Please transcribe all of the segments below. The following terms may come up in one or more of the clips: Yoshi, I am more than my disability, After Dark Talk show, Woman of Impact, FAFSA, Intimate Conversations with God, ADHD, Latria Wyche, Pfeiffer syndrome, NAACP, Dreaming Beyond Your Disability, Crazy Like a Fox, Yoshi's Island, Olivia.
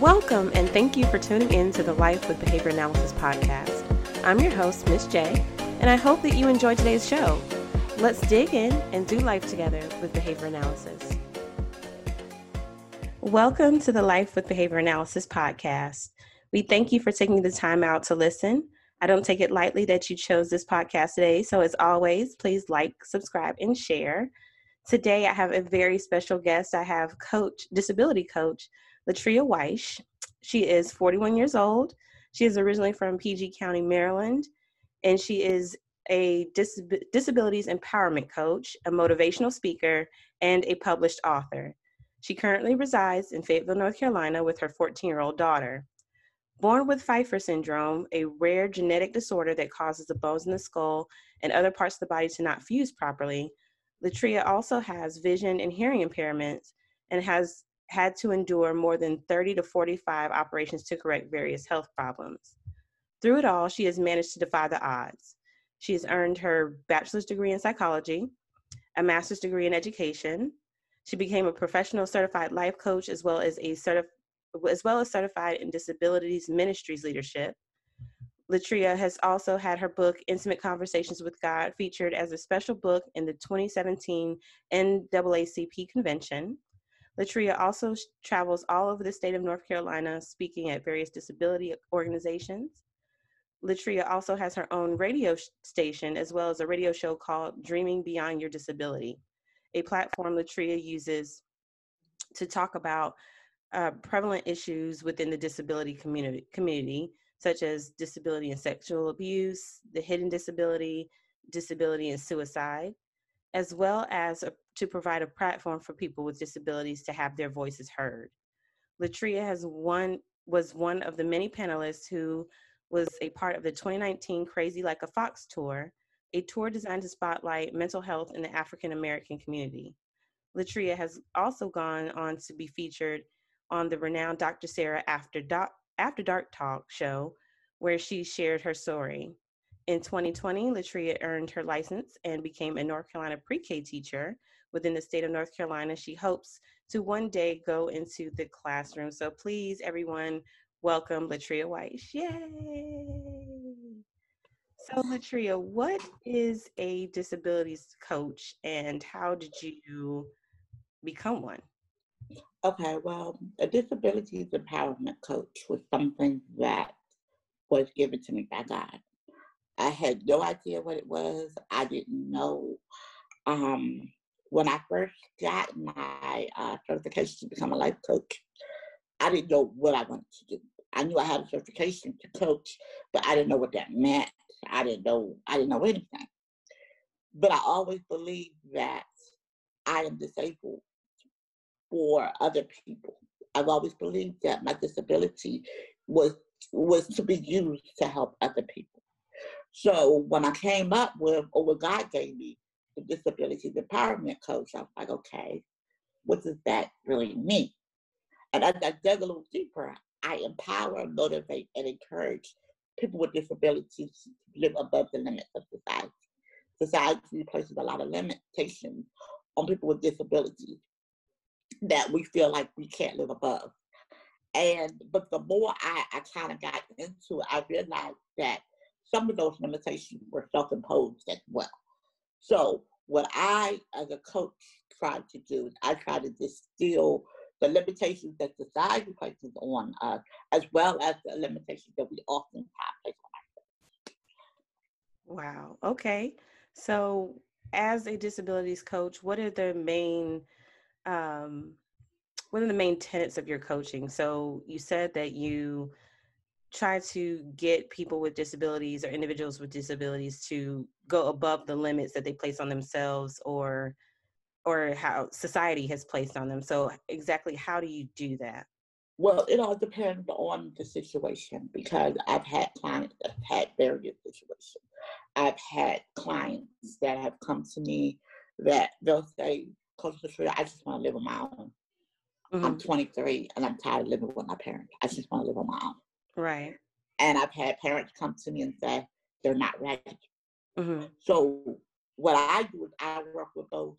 Welcome and thank you for tuning in to the Life with Behavior Analysis podcast. I'm your host, Ms. J, and I hope that you enjoy today's show. Let's dig in and do life together with behavior analysis. Welcome to the Life with Behavior Analysis podcast. We thank you for taking the time out to listen. I don't take it lightly that you chose this podcast today, so as always, please like, subscribe, and share. Today, I have a very special guest. I have disability coach, Latria Wyche. She is 41 years old. She is originally from PG County, Maryland, and she is a disabilities empowerment coach, a motivational speaker, and a published author. She currently resides in Fayetteville, North Carolina with her 14-year-old daughter. Born with Pfeiffer syndrome, a rare genetic disorder that causes the bones in the skull and other parts of the body to not fuse properly, Latria also has vision and hearing impairments and has had to endure more than 30 to 45 operations to correct various health problems. Through it all, she has managed to defy the odds. She has earned her bachelor's degree in psychology, a master's degree in education. She became a professional certified life coach as well as certified in disabilities ministries leadership. Latria has also had her book, Intimate Conversations with God, featured as a special book in the 2017 NAACP convention. Latria also travels all over the state of North Carolina, speaking at various disability organizations. Latria also has her own radio station, as well as a radio show called Dreaming Beyond Your Disability, a platform Latria uses to talk about prevalent issues within the disability community, such as disability and sexual abuse, the hidden disability and suicide, as well as to provide a platform for people with disabilities to have their voices heard. Latria was one of the many panelists who was a part of the 2019 Crazy Like a Fox tour, a tour designed to spotlight mental health in the African-American community. Latria has also gone on to be featured on the renowned Dr. Sarah After Dark Talk show, where she shared her story. In 2020, Latria earned her license and became a North Carolina pre-K teacher within the state of North Carolina. She hopes to one day go into the classroom. So please, everyone, welcome Latria Wyche. Yay! So Latria, what is a disabilities coach and how did you become one? Okay, well, a disabilities empowerment coach was something that was given to me by God. I had no idea what it was. I didn't know. When I first got my certification to become a life coach, I didn't know what I wanted to do. I knew I had a certification to coach, but I didn't know what that meant. I didn't know anything. But I always believed that I am disabled for other people. I've always believed that my disability was to be used to help other people. So when I came up with, or what God gave me, the disability empowerment coach, I was like, okay, what does that really mean? And as I dug a little deeper, I empower, motivate, and encourage people with disabilities to live above the limits of society. Society places a lot of limitations on people with disabilities that we feel like we can't live above. But the more I kind of got into it, I realized that some of those limitations were self-imposed as well. So what I, as a coach, tried to do is I tried to distill the limitations that society places on us, as well as the limitations that we often place on ourselves. Wow. Okay. So as a disabilities coach, what are the main tenets of your coaching? So you said that you try to get people with disabilities or individuals with disabilities to go above the limits that they place on themselves or how society has placed on them. So exactly how do you do that? Well, it all depends on the situation, because I've had clients that have had various situations. I've had clients that have come to me that they'll say, Coach Latria, I just want to live on my own. Mm-hmm. I'm 23 and I'm tired of living with my parents. I just want to live on my own. Right. And I've had parents come to me and say they're not ready. Mm-hmm. So what I do is I work with both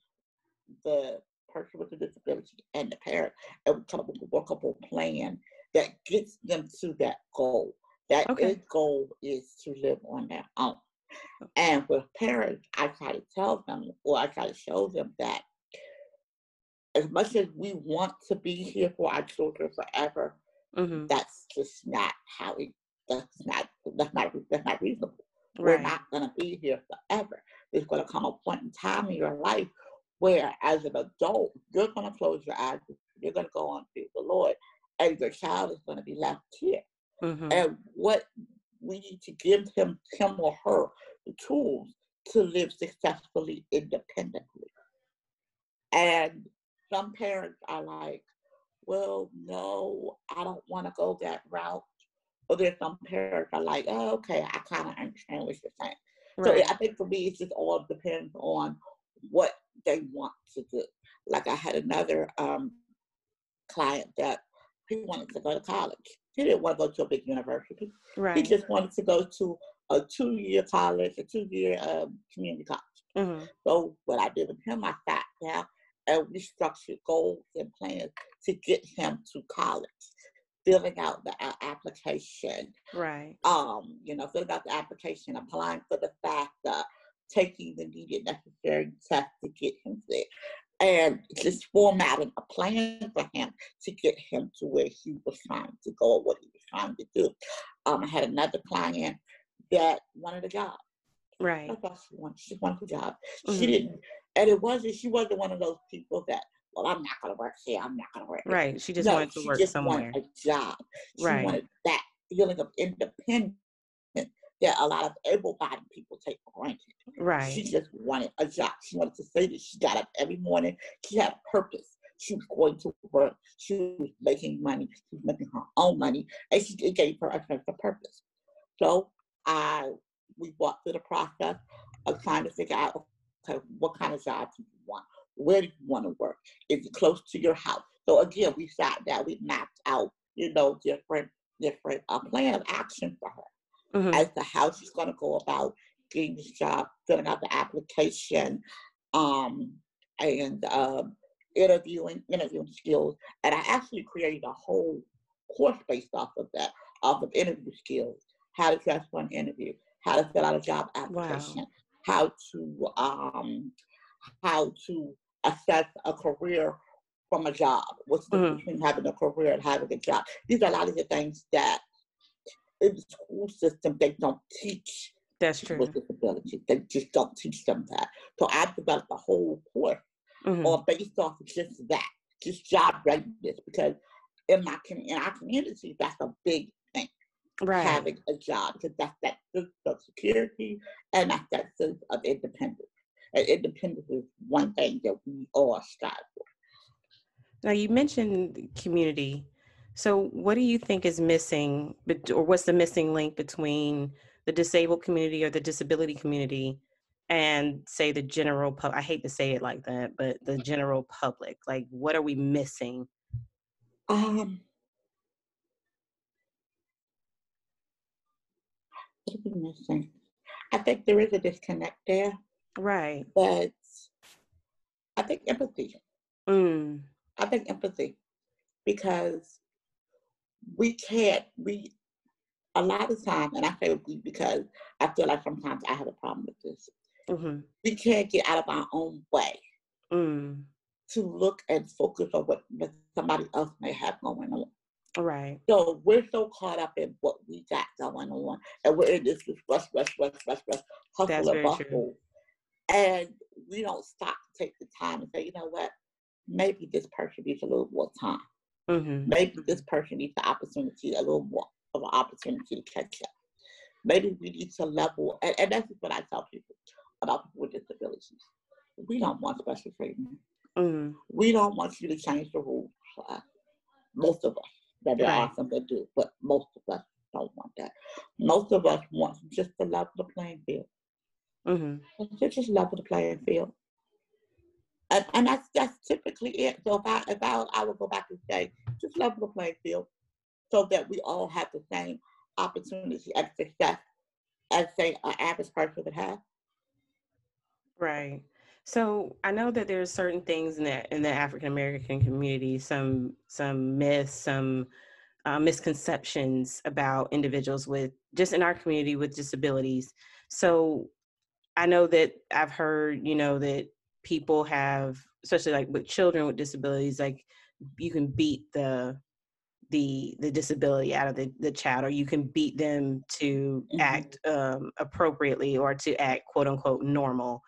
the person with the disability and the parent, and we come up with a workable plan that gets them to that goal. That big goal is to live on their own. And with parents, I try to tell them, or I try to show them that as much as we want to be here for our children forever, that's just not how we, that's not reasonable. Right. We're not going to be here forever. There's going to come a point in time in your life where as an adult, you're going to close your eyes, you're going to go on to the Lord, and your child is going to be left here. And what we need to give him or her the tools to live successfully independently. And some parents are like, well, no, I don't want to go that route. Or there's some parents are like, oh, okay, I kind of understand what you're saying. Right. So I think for me, it just all depends on what they want to do. Like I had another client that he wanted to go to college. He didn't want to go to a big university. Right. He just wanted to go to a two-year college, a two-year community college. So what I did with him, I sat down and we structured goals and plans to get him to college, filling out the application. Right. You know, filling out the application, applying for the FAFSA, taking the needed necessary tests to get him there, and just formatting a plan for him to get him to where he was trying to go or what he was trying to do. I had another client that wanted a job. Right. That's all she wanted. She wanted a job. She didn't, and it wasn't, she wasn't one of those people that, well, I'm not going to work here, I'm not going to work here. Right. She just wanted to work somewhere. She just wanted a job. She wanted that feeling of independence that a lot of able-bodied people take for granted. Right. She just wanted a job. She wanted to say that she got up every morning. She had a purpose. She was going to work. She was making money. She was making her own money. And she, it gave her a sense of purpose. So we walked through the process of trying to figure out, okay, what kind of job do you want? Where do you want to work? Is it close to your house? So again, we sat down. We mapped out, you know, different plan of action for her. As to how she's going to go about getting this job, filling out the application, and interviewing skills. And I actually created a whole course based off of that, off of interview skills, how to dress for an interview, how to fill out a job application, how to assess a career from a job, what's the difference between having a career and having a job. These are a lot of the things that in the school system, they don't teach people with disabilities. They just don't teach them that. So I developed a whole course based off of just that, just job readiness, because in our community, that's a big thing, having a job, because that's that sense of security and that's that sense of independence. And independence is one thing that we all strive for. Now, you mentioned community. So what do you think is missing, or what's the missing link between the disabled community or the disability community and, say, the general public? I hate to say it like that, but the general public, like, what are we missing? What are we missing? I think there is a disconnect there. Right. But I think empathy. I think empathy, because we a lot of times, and I say we because I feel like sometimes I have a problem with this. We can't get out of our own way to look and focus on what somebody else may have going on. Right. So we're so caught up in what we got going on, and we're in this rush, hustle and bustle, and we don't stop to take the time and say, you know what, maybe this person needs a little more time. Maybe this person needs the opportunity, a little more of an opportunity to catch up. Maybe we need to level, and that's what I tell people about people with disabilities. We don't want special treatment. We don't want you to change the rules for us. Most of us. Now, there are some that do, but most of us don't want that. Most of us want just to level the playing field. Just level the playing field. And that's typically it. So if I would go back and say, just level the playing field so that we all have the same opportunity and success as, say, an average person would have. Right. So I know that there's certain things in the African American community, some myths, some misconceptions about individuals with, just in our community, with disabilities. So I know that I've heard, you know, that people have, especially like with children with disabilities, like you can beat the disability out of the child, or you can beat them to mm-hmm. act appropriately, or to act quote unquote normal.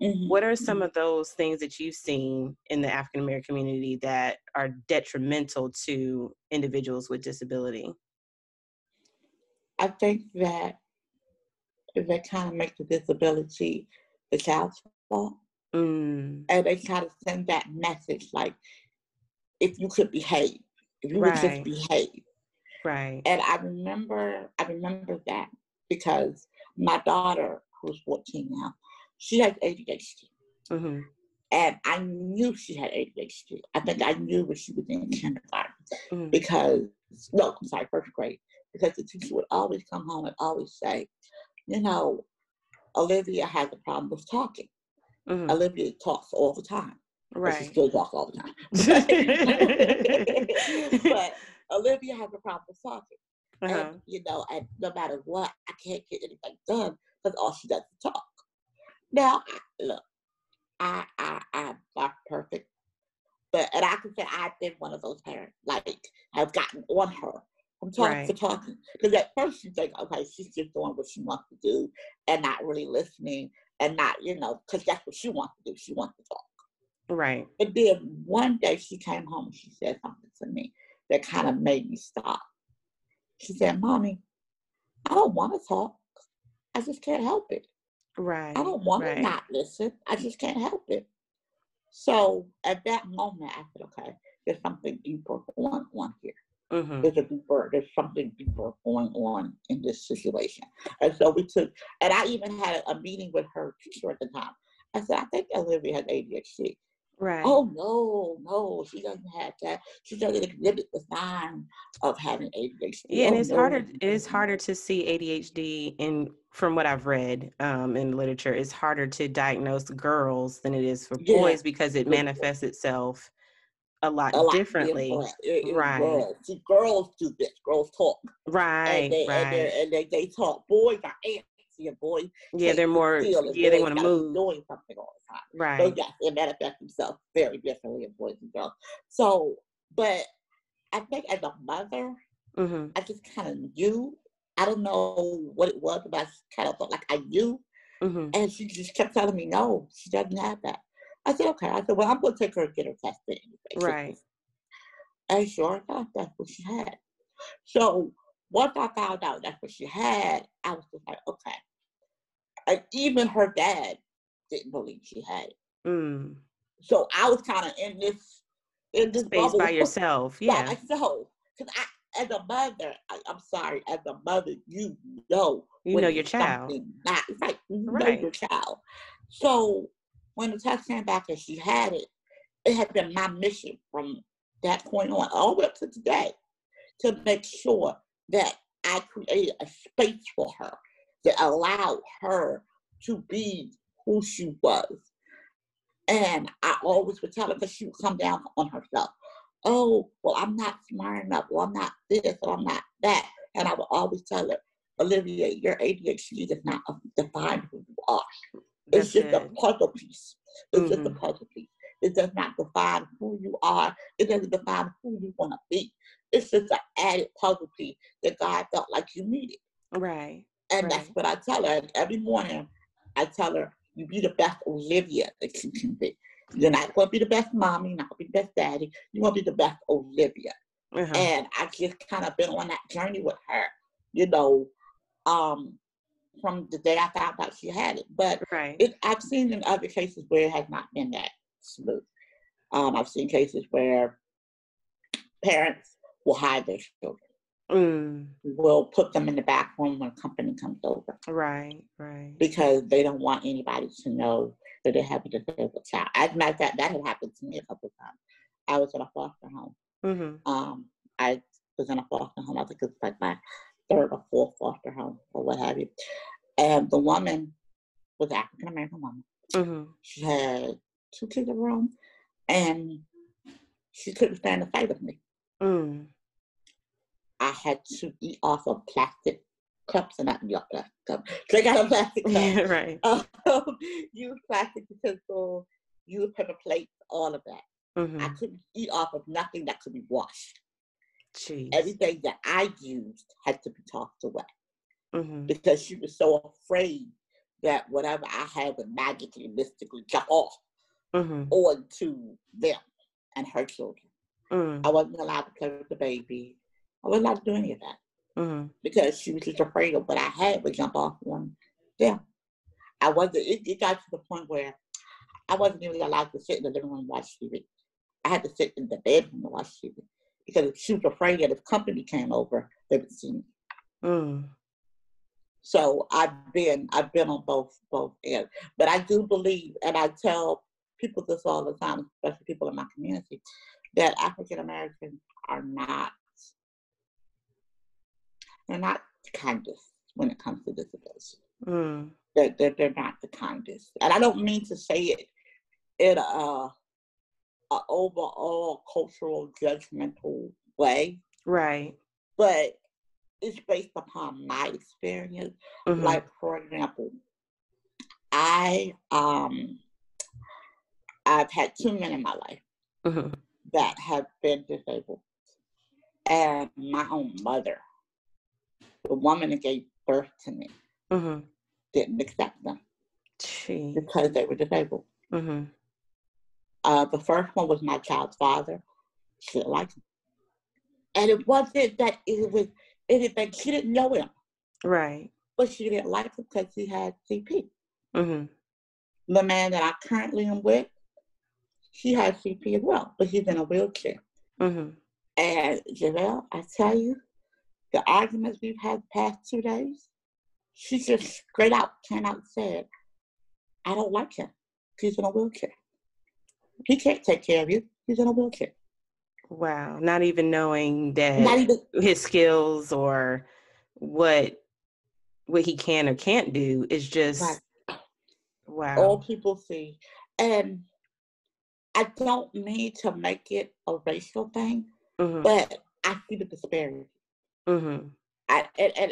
Mm-hmm. What are some of those things that you've seen in the African American community that are detrimental to individuals with disability? I think that they kind of make the disability the child's fault. Mm. And they kind of send that message, like, if you could behave, if you would just behave. Right. And I remember that, because my daughter, who's 14 now, she has ADHD. Mm-hmm. And I knew she had ADHD. I think I knew when she was in kindergarten, mm-hmm. First grade, because the teacher would always come home and always say, you know, Olivia has a problem with talking. Mm-hmm. Olivia talks all the time. Right. She still talks all the time. But Olivia has a problem with talking. Uh-huh. And, you know, and no matter what, I can't get anything done because all she does is talk. Now, look, I'm not perfect, but I can say I've been one of those parents. Like, I've gotten on her from talking to talking. Because at first you think, okay, she's just doing what she wants to do and not really listening and not, you know, because that's what she wants to do. She wants to talk. Right. But then one day she came home and she said something to me that kind of made me stop. She said, Mommy, I don't want to talk. I just can't help it. Right. I don't want to not listen. I just can't help it. So at that moment, I said, okay, there's something deeper going on here. Mm-hmm. There's something deeper going on in this situation. And so and I even had a meeting with her teacher at the time. I said, I think Olivia has ADHD. Right. Oh, no, she doesn't have that. She doesn't exhibit the sign of having ADHD. Yeah, and it's harder to see ADHD from what I've read in literature. It's harder to diagnose girls than it is for boys because it manifests itself a lot differently. Right. See, girls do this. Girls talk. Right. And they talk. Boys are ants. Your boys, they're more. Yeah, they want to move. Doing something all the time, right? So yes, it manifests themselves very differently in boys and girls. So, but I think as a mother, mm-hmm. I just kind of knew. I don't know what it was, but I kind of felt like I knew. Mm-hmm. And she just kept telling me, "No, she doesn't have that." I said, "Okay." I said, "Well, I'm going to take her and get her tested." Right. And sure enough, that's what she had. So once I found out that's what she had, I was just like, okay. And even her dad didn't believe she had it. Mm. So I was kind of in this space bubble by yourself. Yeah. So, because as a mother, as a mother, you know your child. Know your child. So when the test came back and she had it, it had been my mission from that point on, all the way up to today, to make sure that I created a space for her that allowed her to be who she was. And I always would tell her, because she would come down on herself. Oh, well, I'm not smart enough. Well, I'm not this, or I'm not that. And I would always tell her, Olivia, your ADHD does not define who you are. It's just a puzzle piece. It's mm-hmm. just a puzzle piece. It does not define who you are. It doesn't define who you want to be. It's just an added puzzle piece that God felt like you needed. Right. And that's what I tell her. And every morning, I tell her, you be the best Olivia that you can be. You're not going to be the best mommy, not going to be the best daddy. You're going to be the best Olivia. Uh-huh. And I've just kind of been on that journey with her, you know, from the day I found out she had it. But I've seen in other cases where it has not been that smooth. I've seen cases where parents will hide their children. Mm. Will put them in the back room when company comes over. Right. Because they don't want anybody to know that they have a disabled child. As a matter of fact, that had happened to me a couple of times. I was in a foster home. Mm-hmm. I was in a foster home. I think it was like my third or fourth foster home or what have you. And the woman was an African-American woman. Mm-hmm. She had two kids in the room, and she couldn't stand to fight with me. Mm. I had to eat off of plastic cups and not plastic cups. So I got a plastic cup. Yeah, right. Use plastic utensil, use paper plates, all of that. Mm-hmm. I couldn't eat off of nothing that could be washed. Jeez. Everything that I used had to be tossed away. Mm-hmm. Because she was so afraid that whatever I had would magically, mystically jump off mm-hmm. onto them and her children. Mm-hmm. I wasn't allowed to play with the baby. I wasn't allowed to do any of that mm-hmm. because she was just afraid of what I had would jump off one. Yeah, I wasn't. It got to the point where I wasn't even allowed to sit in the living room and watch TV. I had to sit in the bedroom and watch TV because she was afraid that if company came over, they would see me. Mm. So I've been on both ends. But I do believe, and I tell people this all the time, especially people in my community, that African Americans are not. They're not the kindest when it comes to disability. Mm. They're not the kindest. And I don't mean to say it in a overall cultural judgmental way. Right. But it's based upon my experience. Mm-hmm. Like, for example, I've had two men in my life mm-hmm. that have been disabled. And my own mother, the woman that gave birth to me, mm-hmm. didn't accept them. Jeez. Because they were disabled. Mm-hmm. The first one was my child's father. She didn't like him. And it wasn't that it was anything. She didn't know him. Right. But she didn't like him because he had CP. Mm-hmm. The man that I currently am with, he has CP as well, but he's in a wheelchair. Mm-hmm. And Janelle, I tell you, the arguments we've had the past 2 days, she just straight out came out and said, I don't like him. He's in a wheelchair. He can't take care of you. He's in a wheelchair. Wow. Not even knowing that his skills or what he can or can't do is just, right. Wow. All people see. And I don't mean to make it a racial thing, mm-hmm. but I see the disparity. Mm-hmm.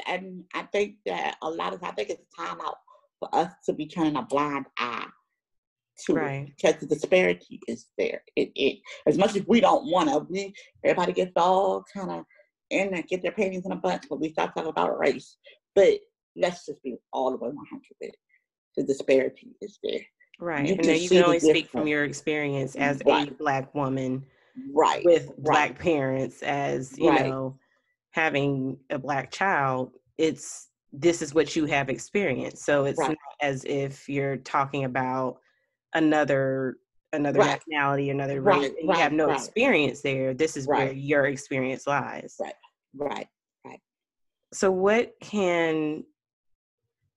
And I think that a lot of times, I think it's time out for us to be turning a blind eye to right. it, because the disparity is there. It as much as we don't want to, everybody gets all kind of in and get their panties in a bunch when we start talking about race. But let's just be all the way 100 with it. The disparity is there. Right. And you can only speak from your experience as right. a Black woman right. with right. Black parents as, you right. know, having a Black child, this is what you have experienced. So it's right. not as if you're talking about another right. nationality, another right. race, and right. you have no right. experience there. This is right. where your experience lies. Right, right, right. So what can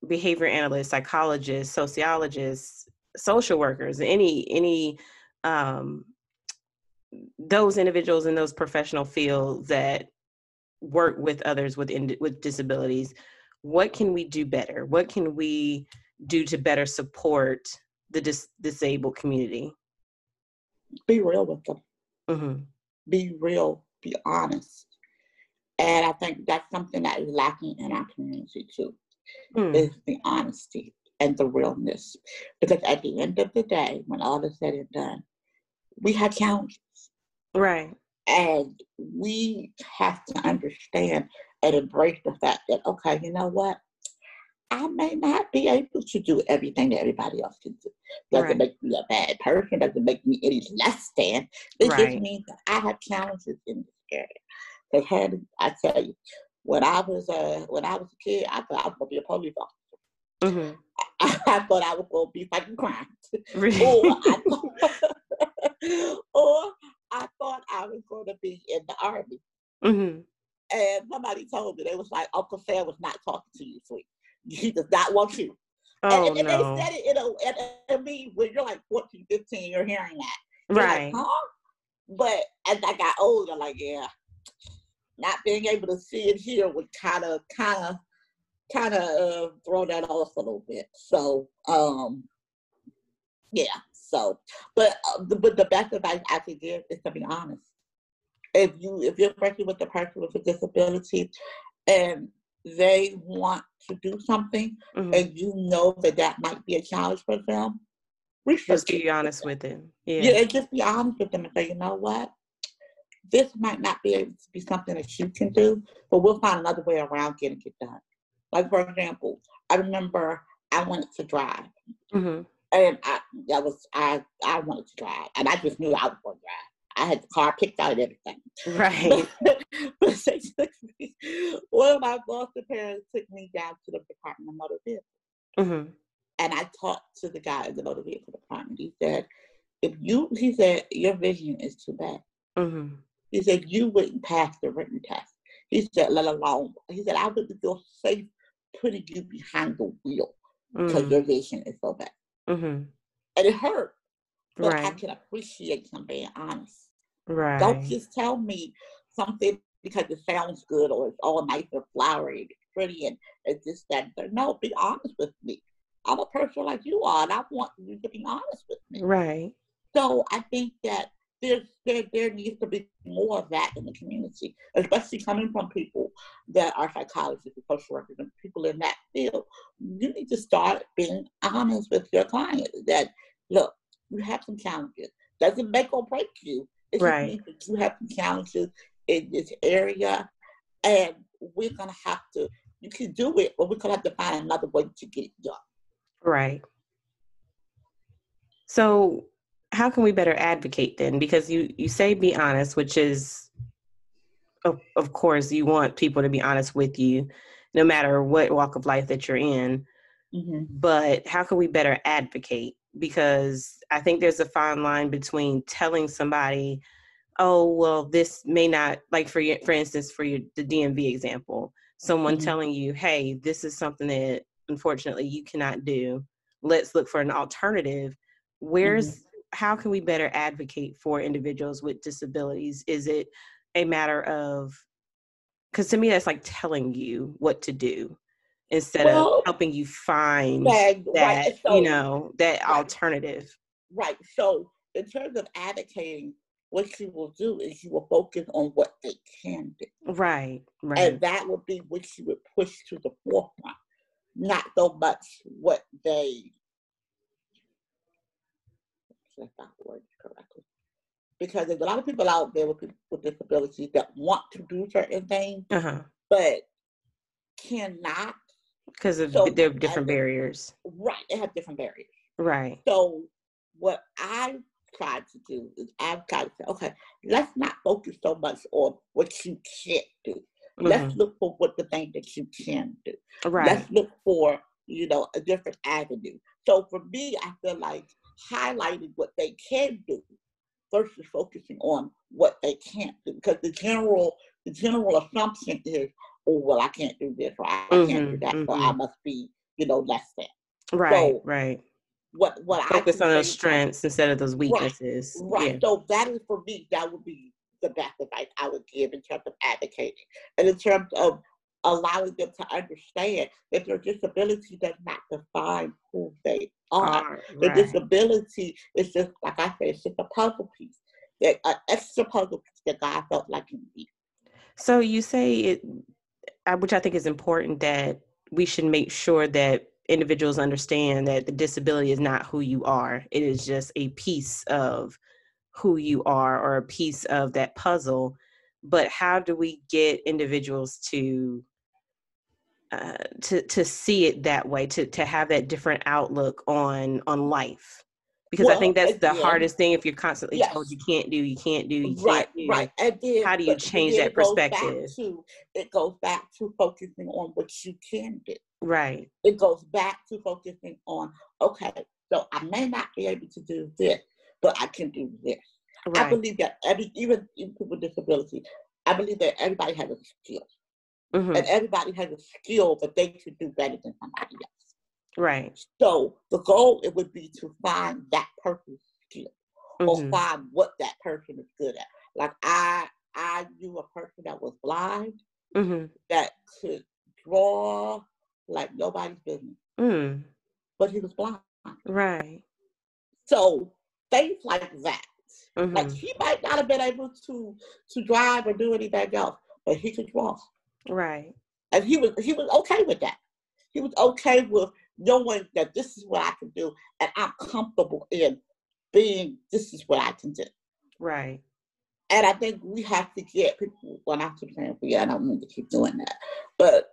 behavior analysts, psychologists, sociologists, social workers, any those individuals in those professional fields that work with others with disabilities, what can we do better? What can we do to better support the disabled community? Be real with them. Mm-hmm. Be real, be honest. And I think that's something that is lacking in our community too, is the honesty and the realness. Because at the end of the day, when all is said and done, we have challenges. Right. And we have to understand and embrace the fact that, okay, you know what? I may not be able to do everything that everybody else can do. Doesn't right. make me a bad person. Doesn't make me any less than. It right. just means that I have challenges in this area. They had, I tell you, when I was a kid, I thought I was going to be a police officer. Mm-hmm. I thought I was going to be fighting crime. Really? Or I thought I was going to be in the Army. Mm-hmm. And somebody told me, they was like, Uncle Sam was not talking to you, sweet. He does not want you. Oh, and they said it, and me, when you're like 14, 15, you're hearing that. You're right. Like, huh? But as I got older, like, yeah, not being able to see and hear would kind of throw that off a little bit. So, yeah. So, but the best advice I could give is to be honest. if you're working with a person with a disability and they want to do something, mm-hmm. and you know that that might be a challenge for them, just be honest with them. Yeah, just be honest with them and say, you know what? This might not be able to be something that you can do, but we'll find another way around getting it done. Like, for example, I remember I wanted to drive. Mm-hmm. And I wanted to drive. And I just knew I was going to drive. I had the car picked out and everything. Right. But one of my foster parents took me down to the Department of Motor Vehicles. Mm-hmm. And I talked to the guy in the motor vehicle department. He said, he said, your vision is too bad. Mm-hmm. He said, you wouldn't pass the written test. He said, let alone, he said, I wouldn't feel safe putting you behind the wheel because mm-hmm. your vision is so bad. Mm-hmm. And it hurt. But right. I can appreciate him being honest. Right. Don't just tell me something because it sounds good or it's all nice and flowery and pretty and it's this, that, and no, be honest with me. I'm a person like you are, and I want you to be honest with me. Right. So I think that there needs to be more of that in the community, especially coming from people that are psychologists and social workers and people in that field. You need to start being honest with your clients that, look, you have some challenges. Doesn't make or break you. It just means that you have some challenges in this area, and we're going to have to, you can do it, but we're going to have to find another way to get it done. Right. So how can we better advocate then? Because you say be honest, which is, of course, you want people to be honest with you, no matter what walk of life that you're in. Mm-hmm. But how can we better advocate? Because I think there's a fine line between telling somebody, oh, well, this may not, like for instance, the DMV example, someone mm-hmm. telling you, hey, this is something that unfortunately you cannot do, let's look for an alternative. Mm-hmm. How can we better advocate for individuals with disabilities? Is it a matter of, because to me that's like telling you what to do instead of helping you find that alternative. Right. So in terms of advocating, what you will do is you will focus on what they can do. Right. Right. And that would be what you would push to the forefront. Not so much what they, that's not the word correctly, because there's a lot of people out there with people with disabilities that want to do certain things, but cannot because of their different barriers. Right, they have different barriers. Right. So what I've tried to do is I've tried to say, okay, let's not focus so much on what you can't do. Let's look for what the thing that you can do. Right. Let's look for, a different avenue. So for me, I feel like highlighting what they can do versus focusing on what they can't do. Because the general assumption is, oh, well, I can't do this, or I can't do that, so I must be, less than. Right, so right. What focus on those strengths instead of those weaknesses. Right. Yeah. So that is, for me, that would be the best advice I would give in terms of advocating and in terms of allowing them to understand that their disability does not define who they are. Their disability is just, like I said, it's just a puzzle piece, an extra puzzle piece that God felt like you need. So you say it, which I think is important, that we should make sure that individuals understand that the disability is not who you are. It is just a piece of who you are, or a piece of that puzzle. But how do we get individuals to see it that way, to have that different outlook on life? Because I think that's the hardest thing, if you're constantly told you can't do. Right. And then, how do you change that perspective? It goes back to focusing on what you can do. Right. It goes back to focusing on, okay, so I may not be able to do this, but I can do this. Right. I believe that even people with disabilities, I believe that everybody has a skill. Mm-hmm. And everybody has a skill that they could do better than somebody else. Right. So the goal, it would be to find that person's skill, or find what that person is good at. Like I knew a person that was blind that could draw like nobody's business. Mm. But he was blind. Right. So things like that. Mm-hmm. Like, he might not have been able to drive or do anything else, but he could walk. Right. And he was okay with that. He was okay with knowing that this is what I can do, and I'm comfortable in being, this is what I can do. Right. And I think we have to get people, well, not to plan for you, I don't mean to keep doing that, but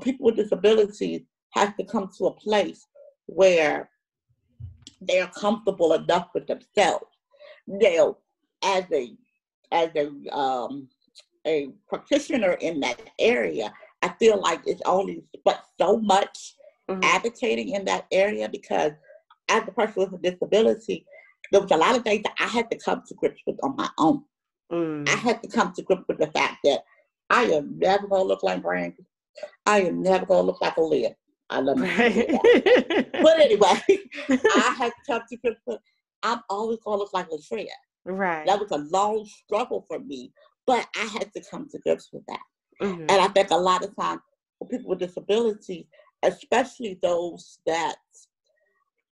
people with disabilities have to come to a place where they are comfortable enough with themselves. Now, as a practitioner in that area, I feel like it's only but so much advocating in that area, because as a person with a disability, there was a lot of things that I had to come to grips with on my own. I had to come to grips with the fact that I am never going to look like Brandy. I am never going to look like Olivia. I love my But anyway, I had to come to grips with, I'm always going to look like Latria. Right. That was a long struggle for me, but I had to come to grips with that. Mm-hmm. And I think a lot of times for people with disabilities, especially those that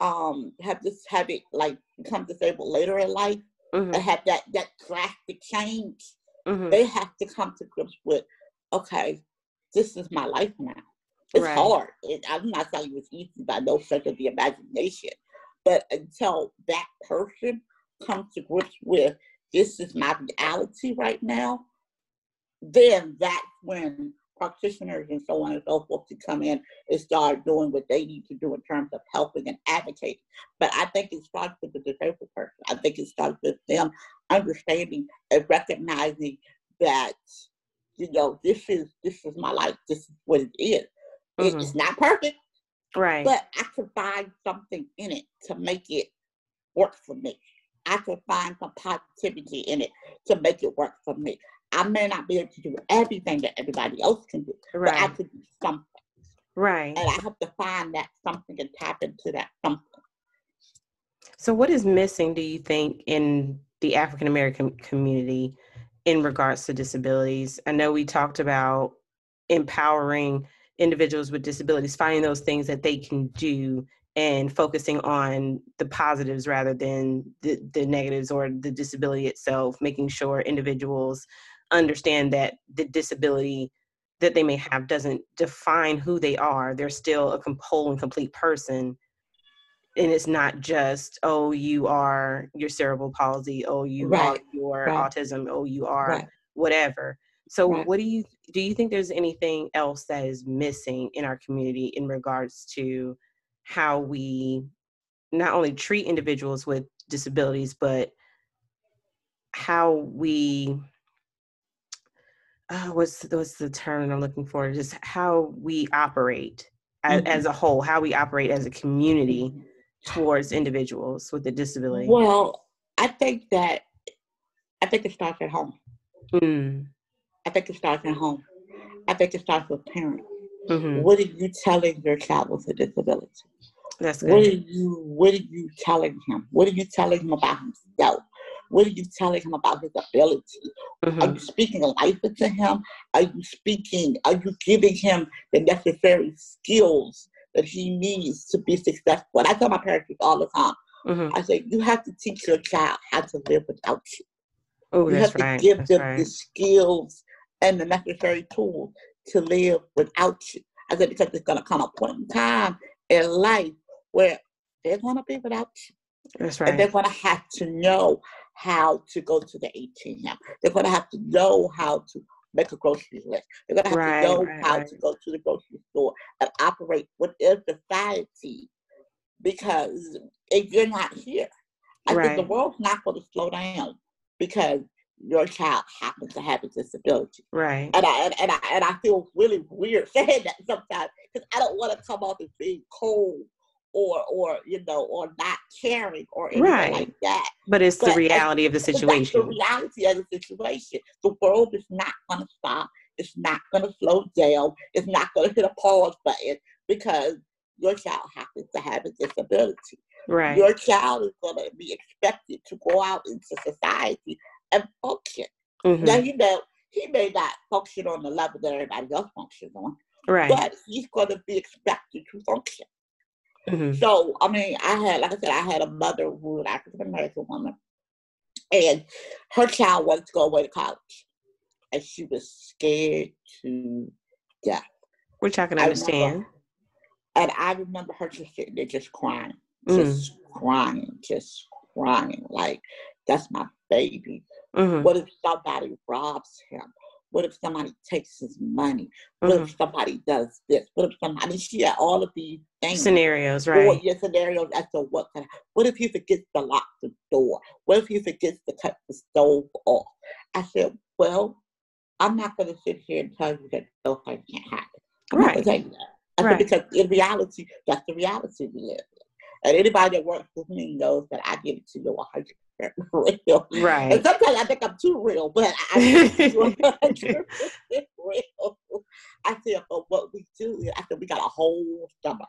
have this habit, like become disabled later in life, and have that drastic change, they have to come to grips with, okay, this is my life now. It's hard. I'm not telling you it's easy by no stretch of the imagination. But until that person comes to grips with, this is my reality right now, then that's when practitioners and so on and so forth to come in and start doing what they need to do in terms of helping and advocating. But I think it starts with the disabled person. I think it starts with them understanding and recognizing that, you know, this is my life. This is what it is. It's not perfect, right? But I can find something in it to make it work for me. I can find some positivity in it to make it work for me. I may not be able to do everything that everybody else can do, but I can do something. Right. And I have to find that something and tap into that something. So what is missing, do you think, in the African-American community in regards to disabilities? I know we talked about empowering individuals with disabilities, finding those things that they can do and focusing on the positives rather than the negatives or the disability itself, making sure individuals understand that the disability that they may have doesn't define who they are. They're still a whole and complete person. And it's not just, oh, you are your cerebral palsy. Oh, you are your autism. Oh, you are whatever. So what do you think there's anything else that is missing in our community in regards to how we not only treat individuals with disabilities, but how we, what's the term I'm looking for? Just how we operate as a whole, how we operate as a community towards individuals with a disability. Well, I think it starts at home. I think it starts at home. I think it starts with parents. What are you telling your child with a disability? That's good. What are you telling him? What are you telling him about himself? What are you telling him about his ability? Are you speaking life into him? Are you giving him the necessary skills that he needs to be successful? And I tell my parents this all the time. I say, you have to teach your child how to live without you. You have to give them the skills and the necessary tools to live without you. I said, because there's going to come a point in time in life where they're going to be without you. That's right. And they're going to have to know how to go to the ATM. They're going to have to know how to make a grocery list. They're going to have to know how to go to the grocery store and operate within society, because if you're not here, I think the world's not going to slow down because your child happens to have a disability. Right. And I feel really weird saying that sometimes, because I don't want to come off as being cold or you know, or not caring or anything like that. But it's the reality of the situation. It's the reality of the situation. The world is not going to stop. It's not going to slow down. It's not going to hit a pause button because your child happens to have a disability. Right. Your child is going to be expected to go out into society and function. Now, you know, he may not function on the level that everybody else functions on, but he's going to be expected to function. So, I mean, I had, like I said, I had a mother who was an African American woman, And her child wanted to go away to college. And she was scared to death. Which I can understand. I remember her just sitting there just crying. Just crying. Like, that's my baby. Mm-hmm. What if somebody robs him? What if somebody takes his money? What if somebody does this? What if somebody, she had all of these things. Scenarios, right? Scenarios as to what could happen. What if he forgets to lock the door? What if he forgets to cut the stove off? I said, well, I'm not going to sit here and tell you that those things can't happen. Because in reality, that's the reality we live in. And anybody that works with me knows that I give it to you 100% real. Right. And sometimes I think I'm too real, but I give it to you 100% real. I said, but what we do is, I said, we got a whole summer.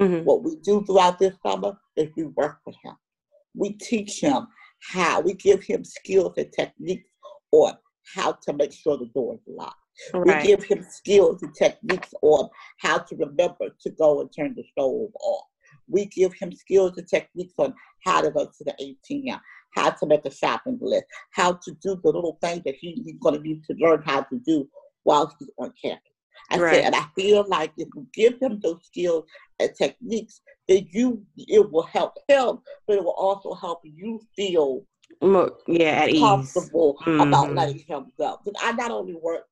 Mm-hmm. What we do throughout this summer is we work with him. We teach him how. We give him skills and techniques on how to make sure the door is locked. Right. We give him skills and techniques on how to remember to go and turn the stove off. We give him skills and techniques on how to go to the ATM, how to make a shopping list, how to do the little things that he's going to need to learn how to do while he's on campus. I said, and I feel like if you give him those skills and techniques, then it will help him, but it will also help you feel comfortable about letting him go. Because I not only work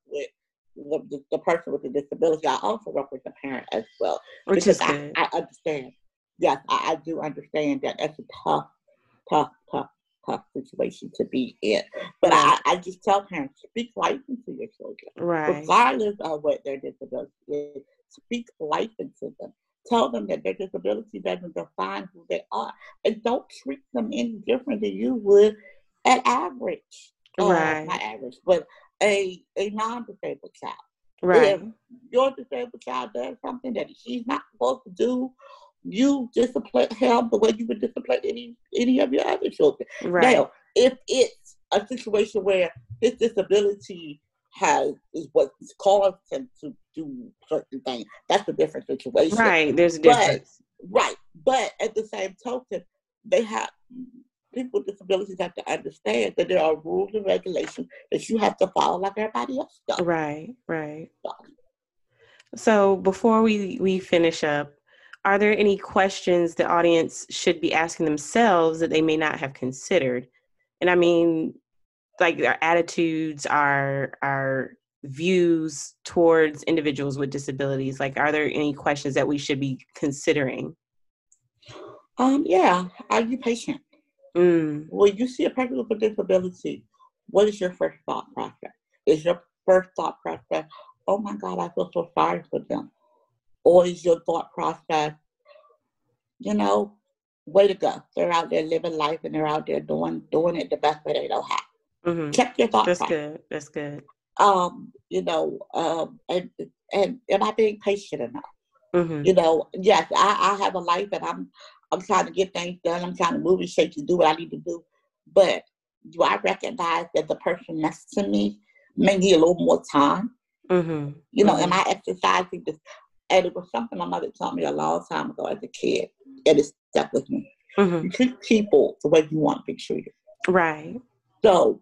with the person with the disability, I also work with the parent as well. Which is good. I understand. Yes, I do understand that that's a tough situation to be in. But I just tell parents, speak life into your children. Right. Regardless of what their disability is, speak life into them. Tell them that their disability doesn't define who they are. And don't treat them any different than you would an average. Not average, but a non-disabled child. Right. If your disabled child does something that he's not supposed to do, you discipline him the way you would discipline any of your other children. Right. Now, if it's a situation where his disability is what's caused him to do certain things, that's a different situation. Right, there's a difference. But at the same token, people with disabilities have to understand that there are rules and regulations that you have to follow like everybody else does. Right. So before we finish up, are there any questions the audience should be asking themselves that they may not have considered? And I mean, like our attitudes, our views towards individuals with disabilities, like, are there any questions that we should be considering? Are you patient? When you see a person with a disability, what is your first thought process? Is your first thought process, oh my God, I feel so sorry for them? Or is your thought process, way to go. They're out there living life and they're out there doing it the best way they know how. Mm-hmm. Check your thought process. That's good. And am I being patient enough? Mm-hmm. Yes, I have a life and I'm trying to get things done. I'm trying to move and shake and do what I need to do. But do I recognize that the person next to me may need a little more time? Mm-hmm. Am I exercising this? And it was something my mother taught me a long time ago as a kid, and it stuck with me. Mm-hmm. You treat people the way you want to be treated. Right. So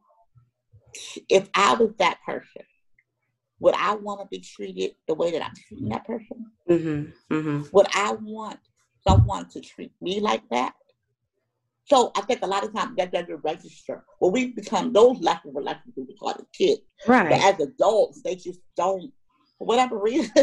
if I was that person, would I want to be treated the way that I'm treating that person? Mm-hmm. Mm-hmm. Would I want someone to treat me like that? So I think a lot of times that doesn't register. Well, we become those lessons we call the kids. Right. But as adults, they just don't. For whatever reason.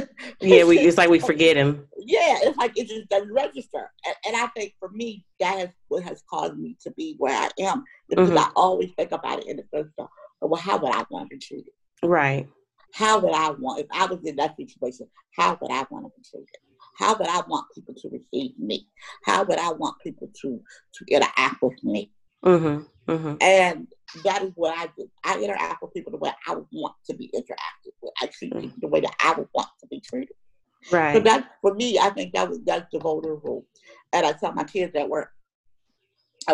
It's like we forget him. Yeah, it's like it just doesn't register. And I think for me, that is what has caused me to be where I am. Because I always think about it in the sense of, well, how would I want to be treated? Right. How would I want, if I was in that situation, how would I want to be treated? How would I want people to receive me? How would I want people to interact with me? Mm-hmm, mm-hmm. And that is what I do. I interact with people the way I want to be interacted with. I treat people the way that I would want to be treated. Right. So that, for me, I think that's the golden rule. And I tell my kids at work,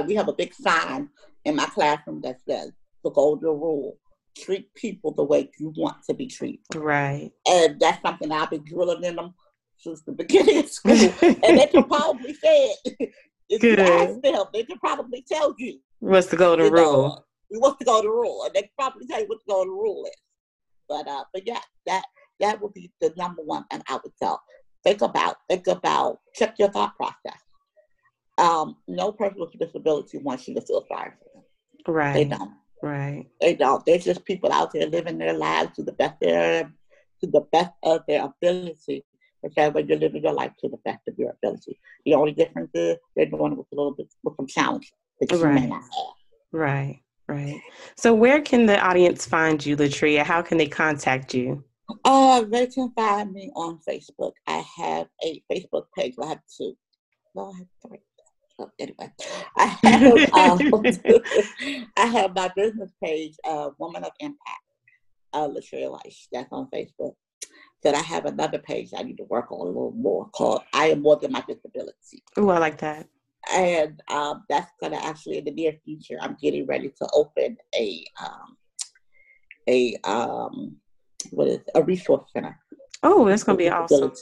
we have a big sign in my classroom that says the golden rule: treat people the way you want to be treated. Right. And that's something I've been drilling in them since the beginning of school, and they can probably say it. If you ask them, they can probably tell you. What's the golden rule? What's the golden rule? And they can probably tell you what the golden rule is. But yeah, that would be the number one thing I would tell. Think about, check your thought process. No person with a disability wants you to feel sorry for them. Right. They don't. Right. They don't. They're just people out there living their lives to the best of their ability. Okay, but you're living your life to the best of your ability. The only difference is they're doing it with a little bit with some challenges that you may not have. Right. Right. So where can the audience find you, Latria? How can they contact you? They can find me on Facebook. I have a Facebook page. I have two. No, I have three. Oh, anyway, I have my business page, Woman of Impact, Latria Wyche. That's on Facebook. Then I have another page I need to work on a little more called I Am More Than My Disability. Oh, I like that. And that's gonna actually, in the near future, I'm getting ready to open a resource center. Oh, that's gonna be awesome.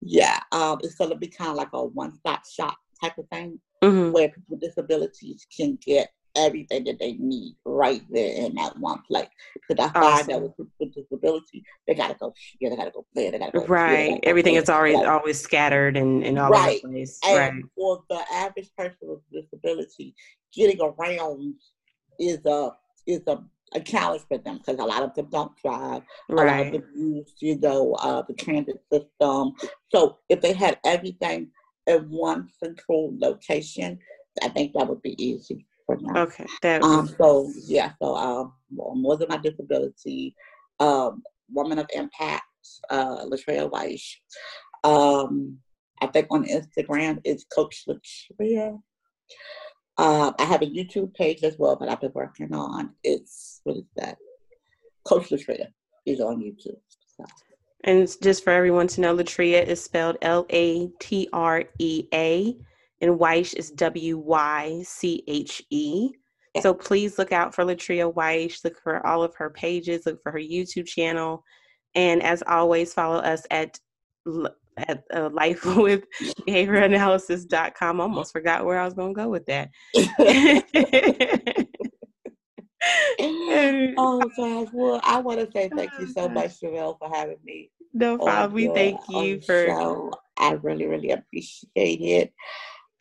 Yeah, it's gonna be kind of like a one-stop shop type of thing, mm-hmm. where people with disabilities can get everything that they need right there in that one place. Because I find that with people with disability, they gotta go here, they gotta go there, they gotta go right. Here, everything is always scattered and all over the place. And right. For the average person with disability, getting around is a challenge for them, because a lot of them don't drive. A lot of them use, the transit system. So if they had everything in one central location, I think that would be easy for them. Okay. More Than My Disability, Woman of Impact, Latria Wyche. I think on Instagram is Coach Latria. I have a YouTube page as well that I've been working on. Coach Latria is on YouTube. So. And just for everyone to know, Latria is spelled Latrea, and Wyche is Wyche. So please look out for Latria Wyche. Look for all of her pages. Look for her YouTube channel. And as always, follow us at lifewithbehavioranalysis.com. Almost forgot where I was going to go with that. Oh gosh, well, I want to say thank you so much, Sherelle, for having me. No problem. We thank you for show. I really, really appreciate it.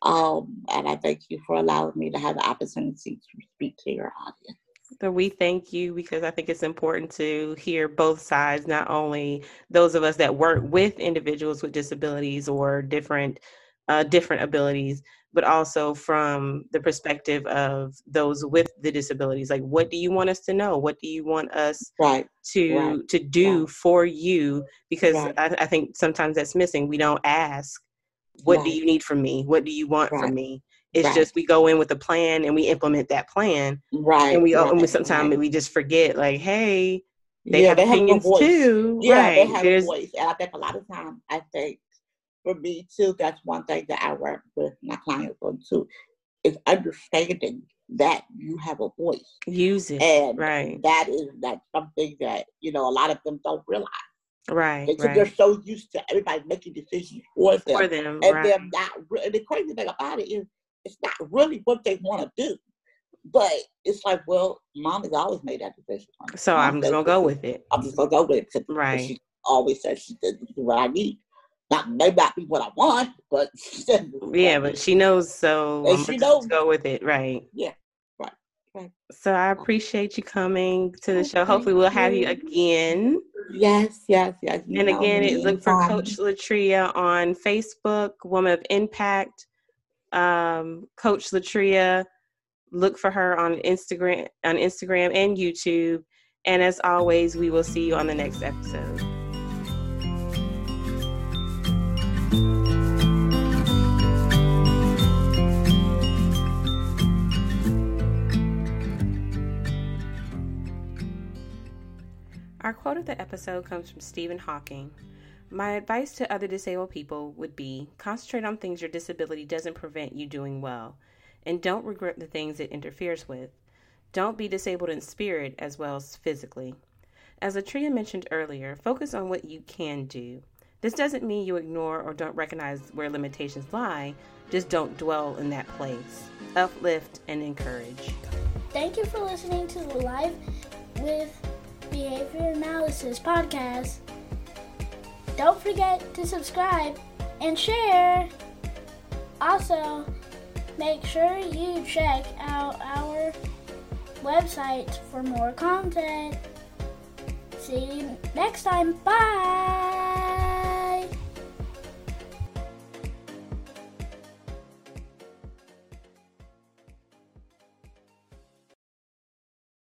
And I thank you for allowing me to have the opportunity to speak to your audience. So we thank you, because I think it's important to hear both sides, not only those of us that work with individuals with disabilities or different abilities, but also from the perspective of those with the disabilities. Like, what do you want us to know? What do you want us to do for you? Because I think sometimes that's missing. We don't ask, what do you need from me? What do you want from me? It's just, we go in with a plan and we implement that plan. Right. And we sometimes we just forget, like, hey, they have opinions a voice too. Yeah, right. They have a voice. And I think a lot of times, for me too, that's one thing that I work with my clients on too, is understanding that you have a voice. Use it. And that's something that, a lot of them don't realize. Right. Because they're so used to everybody making decisions for them. And they're not, and the crazy thing about it is, it's not really what they want to do. But it's like, well, mom has always made that decision. So I'm just going to go with it. Right. She always says she did what I need. That may not be what I want, but she said. Yeah, but she knows, so I'm going to go with it. Right. Yeah. Right. So I appreciate you coming to the show. Hopefully we'll have you again. Yes. And again, look for Coach Latria on Facebook, Woman of Impact. Coach Latria, look for her on Instagram and YouTube. And as always, we will see you on the next episode. Our quote of the episode comes from Stephen Hawking. My advice to other disabled people would be, concentrate on things your disability doesn't prevent you doing well, and don't regret the things it interferes with. Don't be disabled in spirit as well as physically. As Latria mentioned earlier, focus on what you can do. This doesn't mean you ignore or don't recognize where limitations lie, Just don't dwell in that place. Uplift and encourage. Thank you for listening to the Live with Behavior Analysis podcast. Don't forget to subscribe and share. Also, make sure you check out our website for more content. See you next time. Bye!